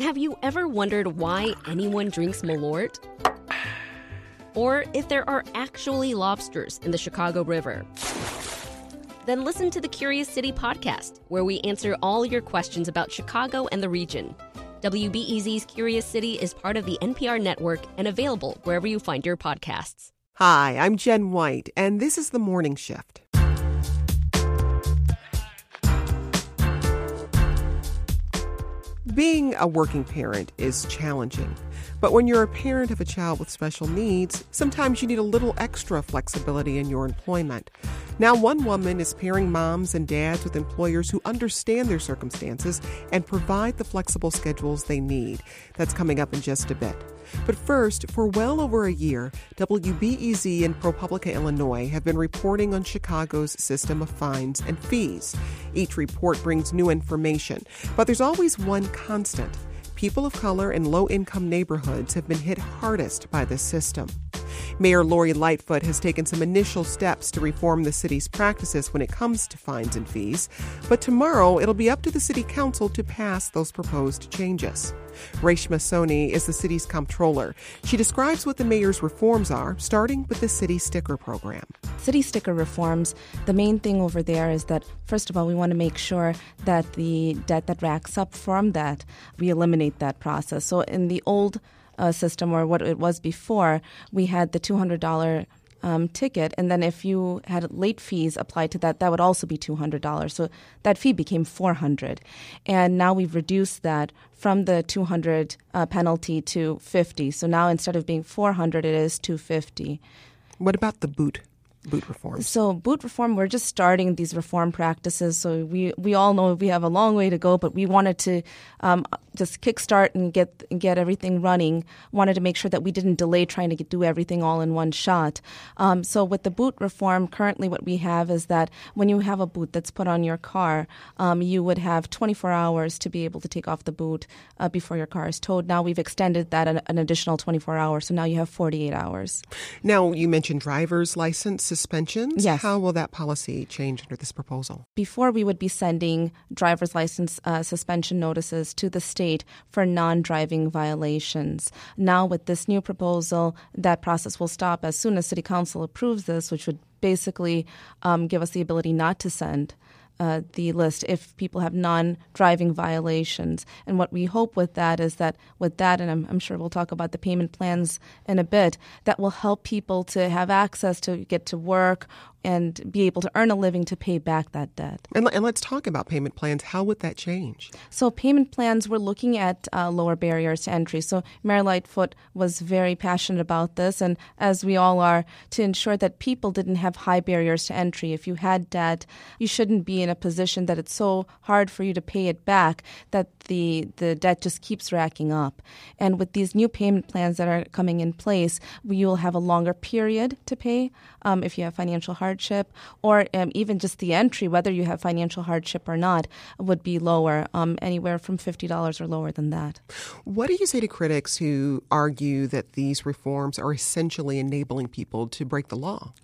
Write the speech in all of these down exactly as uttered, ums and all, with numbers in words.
Have you ever wondered why anyone drinks Malort? Or if there are actually lobsters in the Chicago River? Then listen to the Curious City podcast, where we answer all your questions about Chicago and the region. W B E Z's Curious City is part of the N P R network and available wherever you find your podcasts. Hi, I'm Jen White, and this is The Morning Shift. Being a working parent is challenging, but when you're a parent of a child with special needs, sometimes you need a little extra flexibility in your employment. Now, one woman is pairing moms and dads with employers who understand their circumstances and provide the flexible schedules they need. That's coming up in just a bit. But first, for well over a year, W B E Z and ProPublica Illinois have been reporting on Chicago's system of fines and fees. Each report brings new information, but there's always one constant. People of color in low-income neighborhoods have been hit hardest by this system. Mayor Lori Lightfoot has taken some initial steps to reform the city's practices when it comes to fines and fees, but tomorrow it'll be up to the city council to pass those proposed changes. Reshma Soni is the city's comptroller. She describes what the mayor's reforms are, starting with the city sticker program. City sticker reforms, the main thing over there is that, first of all, we want to make sure that the debt that racks up from that, we eliminate that process. So in the old uh, system, or what it was before, we had the two hundred dollars Um, ticket, and then if you had late fees applied to that, that would also be two hundred dollars. So that fee became four hundred dollars. And now we've reduced that from the two hundred dollars uh, penalty to fifty dollars. So now instead of being four hundred dollars, it is two hundred fifty dollars. What about the boot? Boot reform. So boot reform, we're just starting these reform practices. So we, we all know we have a long way to go, but we wanted to um, just kickstart and get get everything running. Wanted to make sure that we didn't delay trying to get, do everything all in one shot. Um, so with the boot reform, currently what we have is that when you have a boot that's put on your car, um, you would have twenty-four hours to be able to take off the boot uh, before your car is towed. Now we've extended that an, an additional twenty-four hours. So now you have forty-eight hours. Now you mentioned driver's license suspensions. Yes. How will that policy change under this proposal? Before, we would be sending driver's license uh, suspension notices to the state for non-driving violations. Now, with this new proposal, that process will stop as soon as City Council approves this, which would basically um, give us the ability not to send Uh, the list if people have non-driving violations. And what we hope with that is that with that, and I'm, I'm sure we'll talk about the payment plans in a bit, that will help people to have access to get to work and be able to earn a living to pay back that debt. And, and let's talk about payment plans. How would that change? So payment plans, we're looking at uh, lower barriers to entry. So Mayor Lightfoot was very passionate about this, and as we all are, to ensure that people didn't have high barriers to entry. If you had debt, you shouldn't be in a position that it's so hard for you to pay it back that the, the debt just keeps racking up. And with these new payment plans that are coming in place, you will have a longer period to pay um, if you have financial hardship. Hardship, or um, even just the entry, whether you have financial hardship or not, would be lower, um, anywhere from fifty dollars or lower than that. What do you say to critics who argue that these reforms are essentially enabling people to break the law?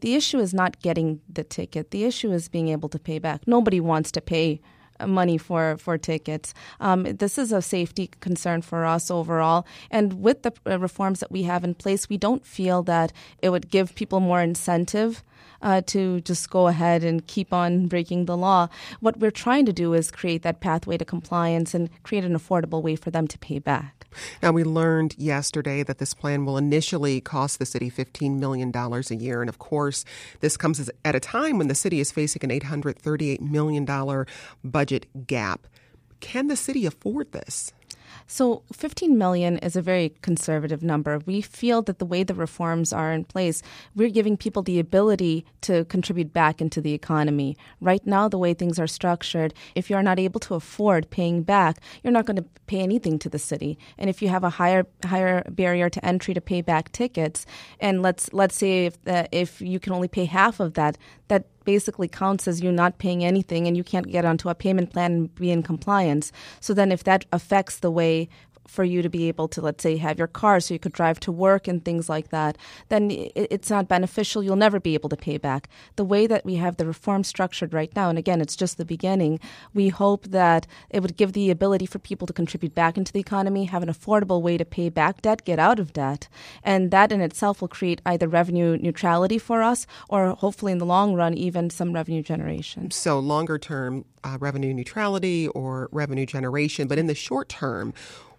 The issue is not getting the ticket. The issue is being able to pay back. Nobody wants to pay money for, for tickets. Um, this is a safety concern for us overall. And with the reforms that we have in place, we don't feel that it would give people more incentive uh, to just go ahead and keep on breaking the law. What we're trying to do is create that pathway to compliance and create an affordable way for them to pay back. Now, we learned yesterday that this plan will initially cost the city fifteen million dollars a year. And of course, this comes at a time when the city is facing an eight hundred thirty-eight million dollars budget gap. Can the city afford this? So fifteen million dollars is a very conservative number. We feel that the way the reforms are in place, we're giving people the ability to contribute back into the economy. Right now, the way things are structured, if you're not able to afford paying back, you're not going to pay anything to the city. And if you have a higher higher barrier to entry to pay back tickets, and let's let's say if uh, if you can only pay half of that, that basically counts as you not paying anything, and you can't get onto a payment plan and be in compliance. So then if that affects the way for you to be able to, let's say, have your car so you could drive to work and things like that, then it's not beneficial. You'll never be able to pay back. The way that we have the reform structured right now, and again, it's just the beginning, we hope that it would give the ability for people to contribute back into the economy, have an affordable way to pay back debt, get out of debt. And that in itself will create either revenue neutrality for us or hopefully in the long run, even some revenue generation. So longer term uh, revenue neutrality or revenue generation, but in the short term,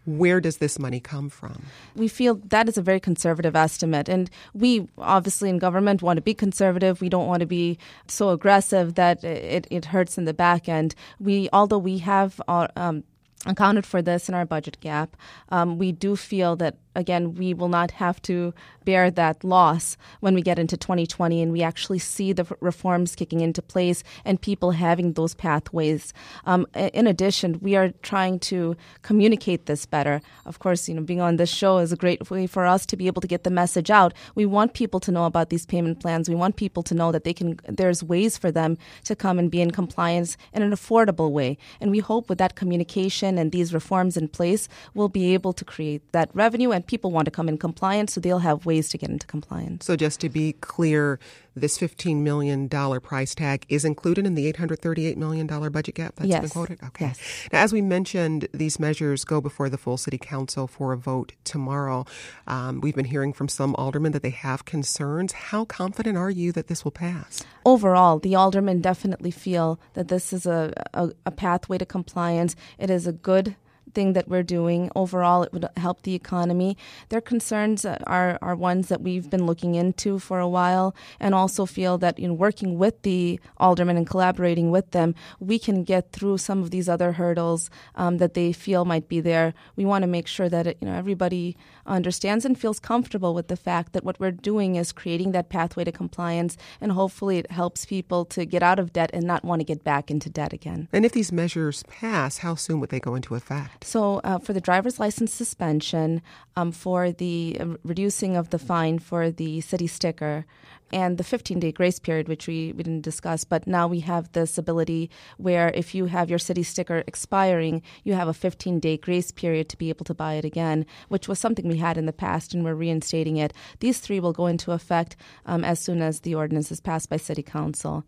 where does this money come from? We feel that is a very conservative estimate. And we obviously in government want to be conservative. We don't want to be so aggressive that it, it hurts in the back end. We, although we have our, um, accounted for this in our budget gap, um, we do feel that, again, we will not have to bear that loss when we get into twenty twenty and we actually see the reforms kicking into place and people having those pathways. Um, in addition, we are trying to communicate this better. Of course, you know, being on this show is a great way for us to be able to get the message out. We want people to know about these payment plans. We want people to know that they can. There's ways for them to come and be in compliance in an affordable way. And we hope with that communication and these reforms in place, we'll be able to create that revenue, and people want to come in compliance, so they'll have ways to get into compliance. So just to be clear, this fifteen million dollars price tag is included in the eight hundred thirty-eight million dollars budget gap that's yes. been quoted? Okay. Yes. Now, as we mentioned, these measures go before the full city council for a vote tomorrow. Um, we've been hearing from some aldermen that they have concerns. How confident are you that this will pass? Overall, the aldermen definitely feel that this is a, a, a pathway to compliance. It is a good thing that we're doing. Overall, it would help the economy. Their concerns are, are ones that we've been looking into for a while, and also feel that in working with the aldermen and collaborating with them, we can get through some of these other hurdles um, that they feel might be there. We want to make sure that it, you know, everybody understands and feels comfortable with the fact that what we're doing is creating that pathway to compliance, and hopefully it helps people to get out of debt and not want to get back into debt again. And if these measures pass, how soon would they go into effect? So uh, for the driver's license suspension, um, for the uh, reducing of the fine for the city sticker, and the fifteen-day grace period, which we, we didn't discuss, but now we have this ability where if you have your city sticker expiring, you have a fifteen-day grace period to be able to buy it again, which was something we had in the past, and we're reinstating it. These three will go into effect um, as soon as the ordinance is passed by City Council.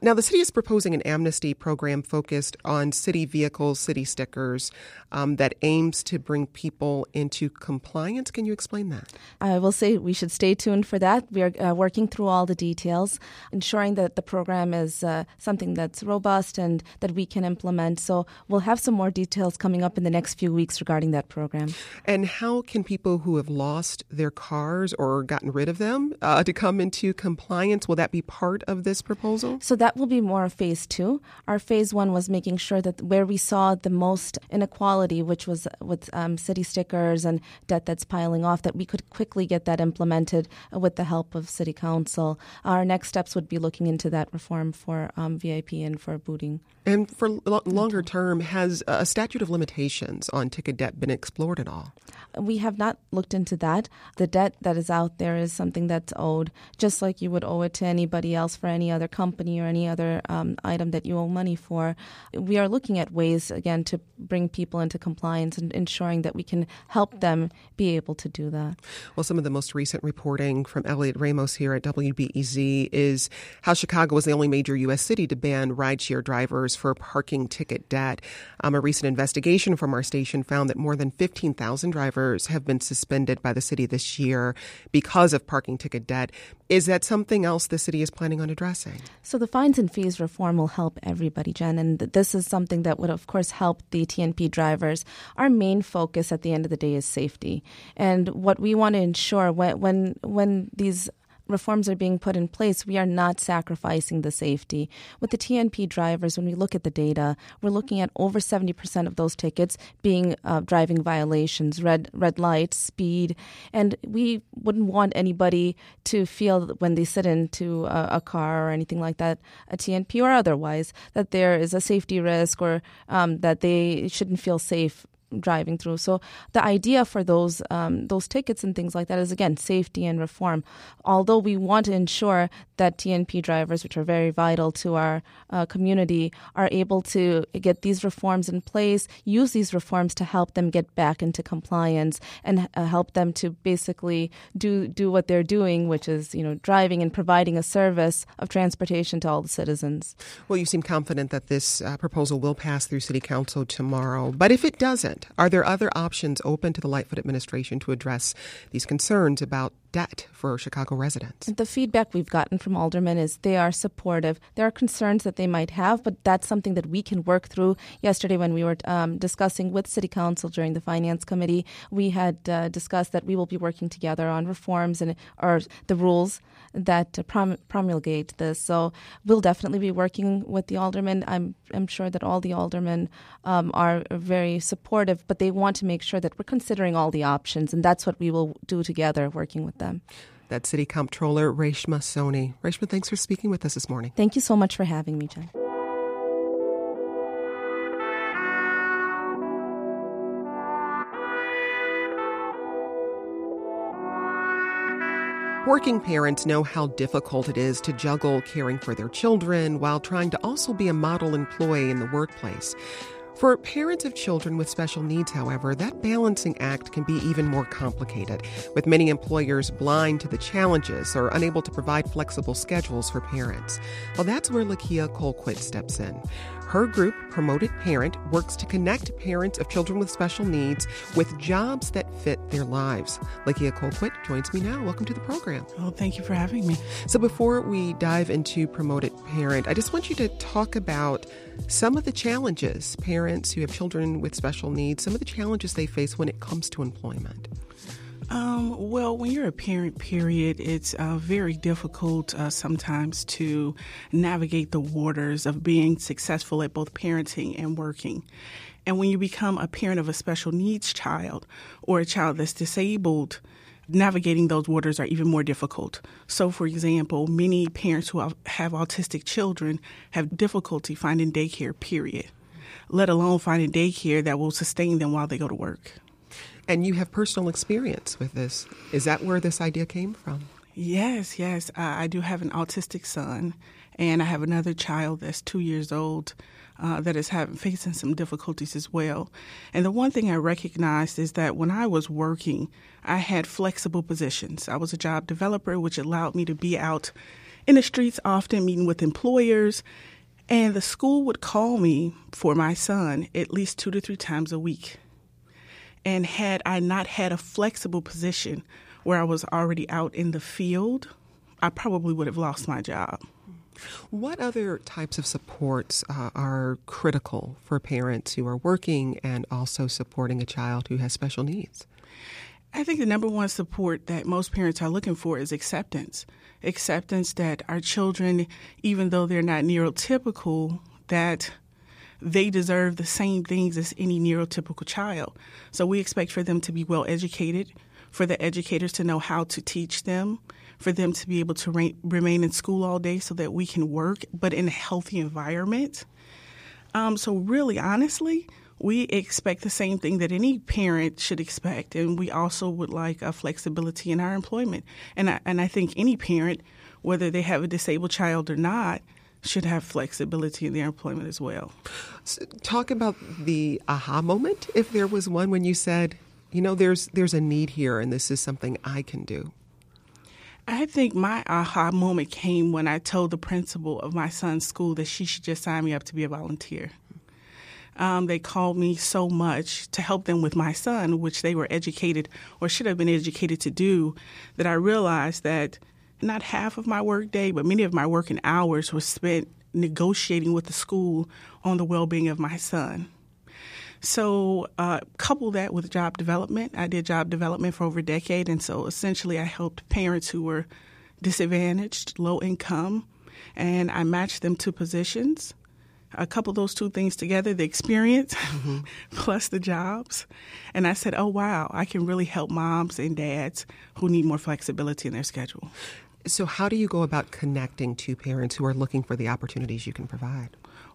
Now, the city is proposing an amnesty program focused on city vehicles, city stickers, um, that aims to bring people into compliance. Can you explain that? I will say we should stay tuned for that. We are uh, working through all the details, ensuring that the program is uh, something that's robust and that we can implement. So we'll have some more details coming up in the next few weeks regarding that program. And how can people who have lost their cars or gotten rid of them uh, to come into compliance? Will that be part of this proposal? So that will be more of phase two. Our phase one was making sure that where we saw the most inequality, which was with um, city stickers and debt that's piling off, that we could quickly get that implemented with the help of City Council. Our next steps would be looking into that reform for um, V I P and for booting. And for lo- longer term, has a statute of limitations on ticket debt been explored at all? We have not looked into that. The debt that is out there is something that's owed, just like you would owe it to anybody else for any other company or any other um, item that you owe money for. We are looking at ways, again, to bring people into compliance and ensuring that we can help them be able to do that. Well, some of the most recent reporting from Elliot Ramos here at W B E Z is how Chicago is the only major U S city to ban rideshare drivers for parking ticket debt. Um, a recent investigation from our station found that more than fifteen thousand drivers have been suspended by the city this year because of parking ticket debt. Is that something else the city is planning on addressing? So the fines and fees reform will help everybody, Jen, and this is something that would, of course, help the T N P drivers. Our main focus at the end of the day is safety. And what we want to ensure when when, when these reforms are being put in place, we are not sacrificing the safety. With the T N P drivers, when we look at the data, we're looking at over seventy percent of those tickets being uh, driving violations, red red lights, speed. And we wouldn't want anybody to feel that when they sit into a, a car or anything like that, a T N P or otherwise, that there is a safety risk or um, that they shouldn't feel safe driving through. So the idea for those um, those tickets and things like that is, again, safety and reform. Although we want to ensure that T N P drivers, which are very vital to our uh, community, are able to get these reforms in place, use these reforms to help them get back into compliance and uh, help them to basically do do what they're doing, which is, you know, driving and providing a service of transportation to all the citizens. Well, you seem confident that this uh, proposal will pass through City Council tomorrow. But if it doesn't, are there other options open to the Lightfoot administration to address these concerns about debt for Chicago residents? The feedback we've gotten from aldermen is they are supportive. There are concerns that they might have, but that's something that we can work through. Yesterday when we were um, discussing with City Council during the Finance Committee, we had uh, discussed that we will be working together on reforms and or the rules that prom- promulgate this. So we'll definitely be working with the aldermen. I'm, I'm sure that all the aldermen um, are very supportive, but they want to make sure that we're considering all the options, and that's what we will do together, working with them. That's City Comptroller Reshma Soni. Reshma, thanks for speaking with us this morning. Thank you so much for having me, Jen. Working parents know how difficult it is to juggle caring for their children while trying to also be a model employee in the workplace. For parents of children with special needs, however, that balancing act can be even more complicated, with many employers blind to the challenges or unable to provide flexible schedules for parents. Well, that's where Lakeia Colquitt steps in. Her group, Promoted Parent, works to connect parents of children with special needs with jobs that fit their lives. Lakeia Colquitt joins me now. Welcome to the program. Well, thank you for having me. So before we dive into Promoted Parent, I just want you to talk about some of the challenges parents who have children with special needs, some of the challenges they face when it comes to employment. Um, well, when you're a parent, period, it's uh, very difficult uh, sometimes to navigate the waters of being successful at both parenting and working. And when you become a parent of a special needs child or a child that's disabled, navigating those waters are even more difficult. So, for example, many parents who have autistic children have difficulty finding daycare, period, let alone finding daycare that will sustain them while they go to work. And you have personal experience with this. Is that where this idea came from? Yes, yes. Uh, I do have an autistic son, and I have another child that's two years old uh, that is having, facing some difficulties as well. And the one thing I recognized is that when I was working, I had flexible positions. I was a job developer, which allowed me to be out in the streets often, meeting with employers. And the school would call me for my son at least two to three times a week. And had I not had a flexible position where I was already out in the field, I probably would have lost my job. What other types of supports uh, are critical for parents who are working and also supporting a child who has special needs? I think the number one support that most parents are looking for is acceptance. Acceptance that our children, even though they're not neurotypical, that they deserve the same things as any neurotypical child. So we expect for them to be well educated, for the educators to know how to teach them, for them to be able to re- remain in school all day so that we can work, but in a healthy environment. Um, so really, honestly, we expect the same thing that any parent should expect. And we also would like a flexibility in our employment. And I, and I think any parent, whether they have a disabled child or not, should have flexibility in their employment as well. So talk about the aha moment, if there was one, when you said, you know, there's there's a need here and this is something I can do. I think my aha moment came when I told the principal of my son's school that she should just sign me up to be a volunteer. Um, they called me so much to help them with my son, which they were educated or should have been educated to do, that I realized that not half of my work day, but many of my working hours were spent negotiating with the school on the well-being of my son. So uh, couple that with job development. I did job development for over a decade, and so essentially I helped parents who were disadvantaged, low income, and I matched them to positions. I coupled those two things together, the experience mm-hmm. plus the jobs. And I said, oh, wow, I can really help moms and dads who need more flexibility in their schedule. So how do you go about connecting to parents who are looking for the opportunities you can provide?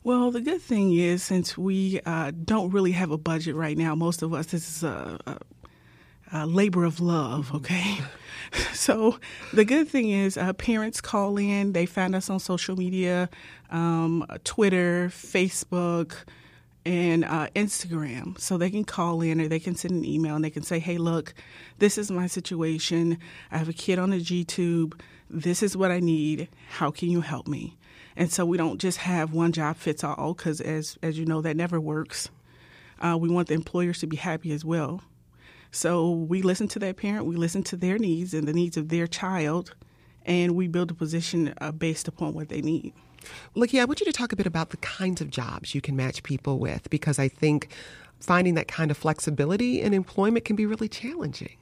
Well, the good thing is, since we uh, don't really have a budget right now, most of us, this is a, a uh, labor of love, okay? So the good thing is uh, parents call in. They find us on social media, um, Twitter, Facebook, and uh, Instagram. So they can call in or they can send an email and they can say, hey, look, this is my situation. I have a kid on a G-tube. This is what I need. How can you help me? And so we don't just have one job fits all because, as, as you know, that never works. Uh, we want the employers to be happy as well. So we listen to that parent, we listen to their needs and the needs of their child, and we build a position uh, based upon what they need. Lakeia, I want you to talk a bit about the kinds of jobs you can match people with, because I think finding that kind of flexibility in employment can be really challenging.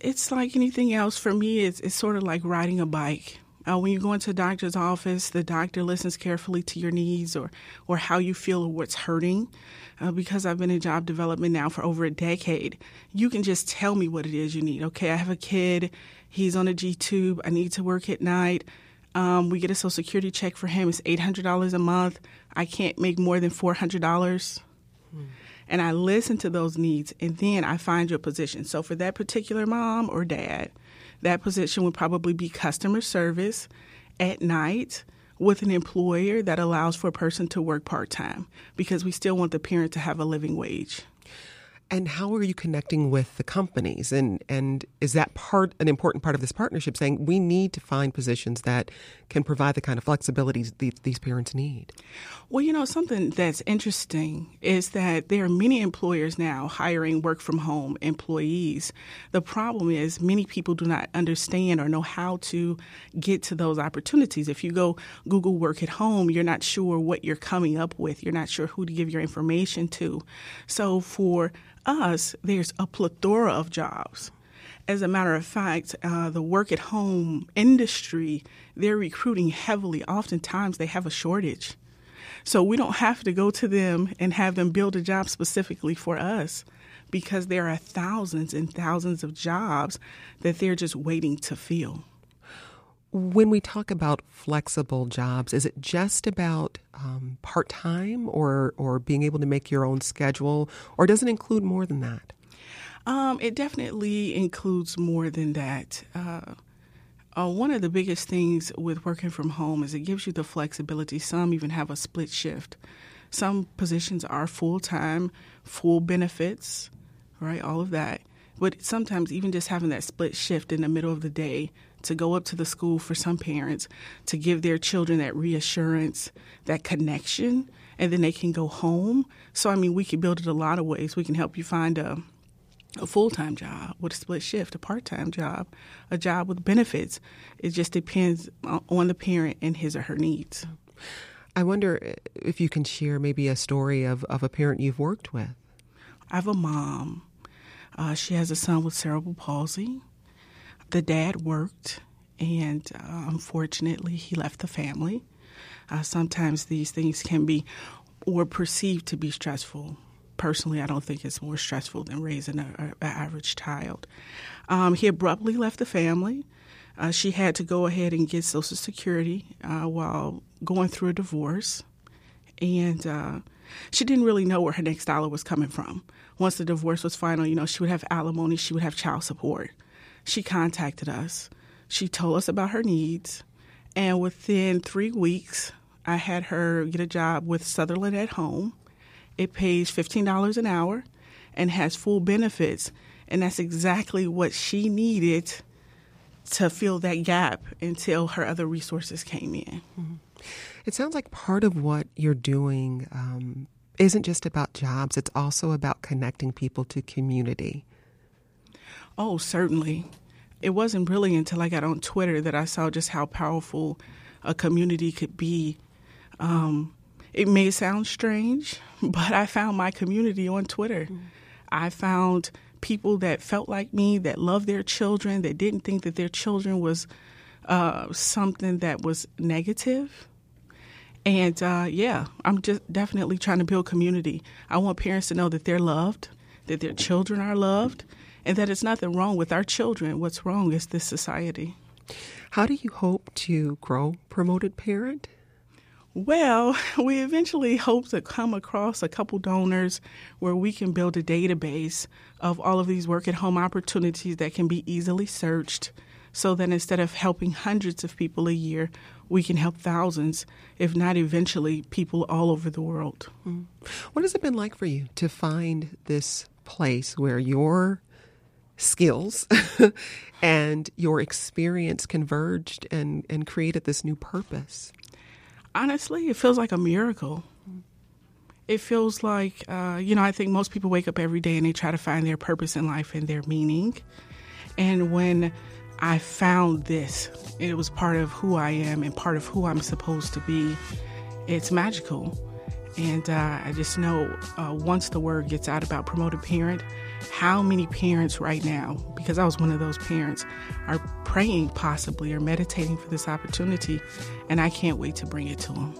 It's like anything else. For me, it's, it's sort of like riding a bike. Uh, when you go into a doctor's office, the doctor listens carefully to your needs or, or how you feel or what's hurting. Uh, because I've been in job development now for over a decade, you can just tell me what it is you need. Okay, I have a kid. He's on a G-tube. I need to work at night. Um, we get a Social Security check for him. It's eight hundred dollars a month. I can't make more than four hundred dollars. Hmm. And I listen to those needs, and then I find your position. So for that particular mom or dad, that position would probably be customer service at night with an employer that allows for a person to work part-time, because we still want the parent to have a living wage. And how are you connecting with the companies? And and is that part an important part of this partnership, saying we need to find positions that can provide the kind of flexibility these, these parents need? Well, you know, something that's interesting is that there are many employers now hiring work-from-home employees. The problem is many people do not understand or know how to get to those opportunities. If you go Google work at home, you're not sure what you're coming up with. You're not sure who to give your information to. So for us, there's a plethora of jobs. As a matter of fact, uh, the work-at-home industry, they're recruiting heavily. Oftentimes, they have a shortage. So we don't have to go to them and have them build a job specifically for us, because there are thousands and thousands of jobs that they're just waiting to fill. When we talk about flexible jobs, is it just about um, part-time or, or being able to make your own schedule, or does it include more than that? Um, it definitely includes more than that. Uh, uh, one of the biggest things with working from home is it gives you the flexibility. Some even have a split shift. Some positions are full-time, full benefits, right, all of that. But sometimes even just having that split shift in the middle of the day to go up to the school for some parents, to give their children that reassurance, that connection, and then they can go home. So, I mean, we can build it a lot of ways. We can help you find a, a full-time job with a split shift, a part-time job, a job with benefits. It just depends on the parent and his or her needs. I wonder if you can share maybe a story of, of a parent you've worked with. I have a mom. Uh, she has a son with cerebral palsy. The dad worked, and uh, unfortunately, he left the family. Uh, sometimes these things can be or perceived to be stressful. Personally, I don't think it's more stressful than raising an average child. Um, he abruptly left the family. Uh, she had to go ahead and get Social Security uh, while going through a divorce, and uh, she didn't really know where her next dollar was coming from. Once the divorce was final, you know, she would have alimony, she would have child support. She contacted us. She told us about her needs. And within three weeks, I had her get a job with Sutherland at Home. It pays fifteen dollars an hour and has full benefits. And that's exactly what she needed to fill that gap until her other resources came in. Mm-hmm. It sounds like part of what you're doing um, isn't just about jobs. It's also about connecting people to community. Oh, certainly. It wasn't really until I got on Twitter that I saw just how powerful a community could be. Um, it may sound strange, but I found my community on Twitter. Mm-hmm. I found people that felt like me, that loved their children, that didn't think that their children was uh, something that was negative. And, uh, yeah, I'm just definitely trying to build community. I want parents to know that they're loved, that their children are loved, and that it's nothing wrong with our children. What's wrong is this society. How do you hope to grow Promoted Parent? Well, we eventually hope to come across a couple donors where we can build a database of all of these work-at-home opportunities that can be easily searched, so that instead of helping hundreds of people a year, we can help thousands, if not eventually people all over the world. Mm. What has it been like for you to find this place where your skills and your experience converged and, and created this new purpose? Honestly, it feels like a miracle. It feels like, uh, you know, I think most people wake up every day and they try to find their purpose in life and their meaning. And when I found this, it was part of who I am and part of who I'm supposed to be. It's magical. And uh, I just know uh, once the word gets out about Promoted Parent, how many parents right now, because I was one of those parents, are praying possibly or meditating for this opportunity, and I can't wait to bring it to them.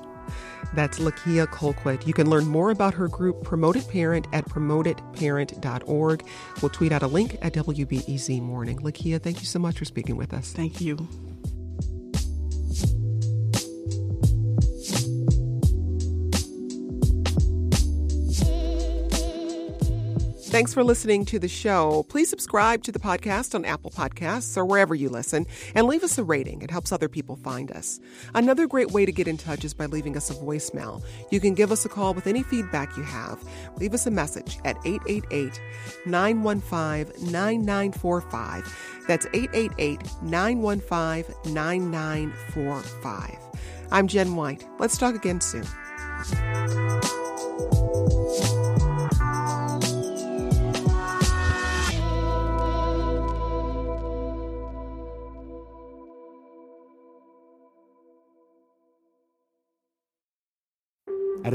That's Lakeia Colquitt. You can learn more about her group, Promoted Parent, at promoted parent dot org. We'll tweet out a link at W B E Z Morning. Lakeia, thank you so much for speaking with us. Thank you. Thanks for listening to the show. Please subscribe to the podcast on Apple Podcasts or wherever you listen, and leave us a rating. It helps other people find us. Another great way to get in touch is by leaving us a voicemail. You can give us a call with any feedback you have. Leave us a message at eight eight eight, nine one five, nine nine four five. That's eight eight eight, nine one five, nine nine four five. I'm Jen White. Let's talk again soon. At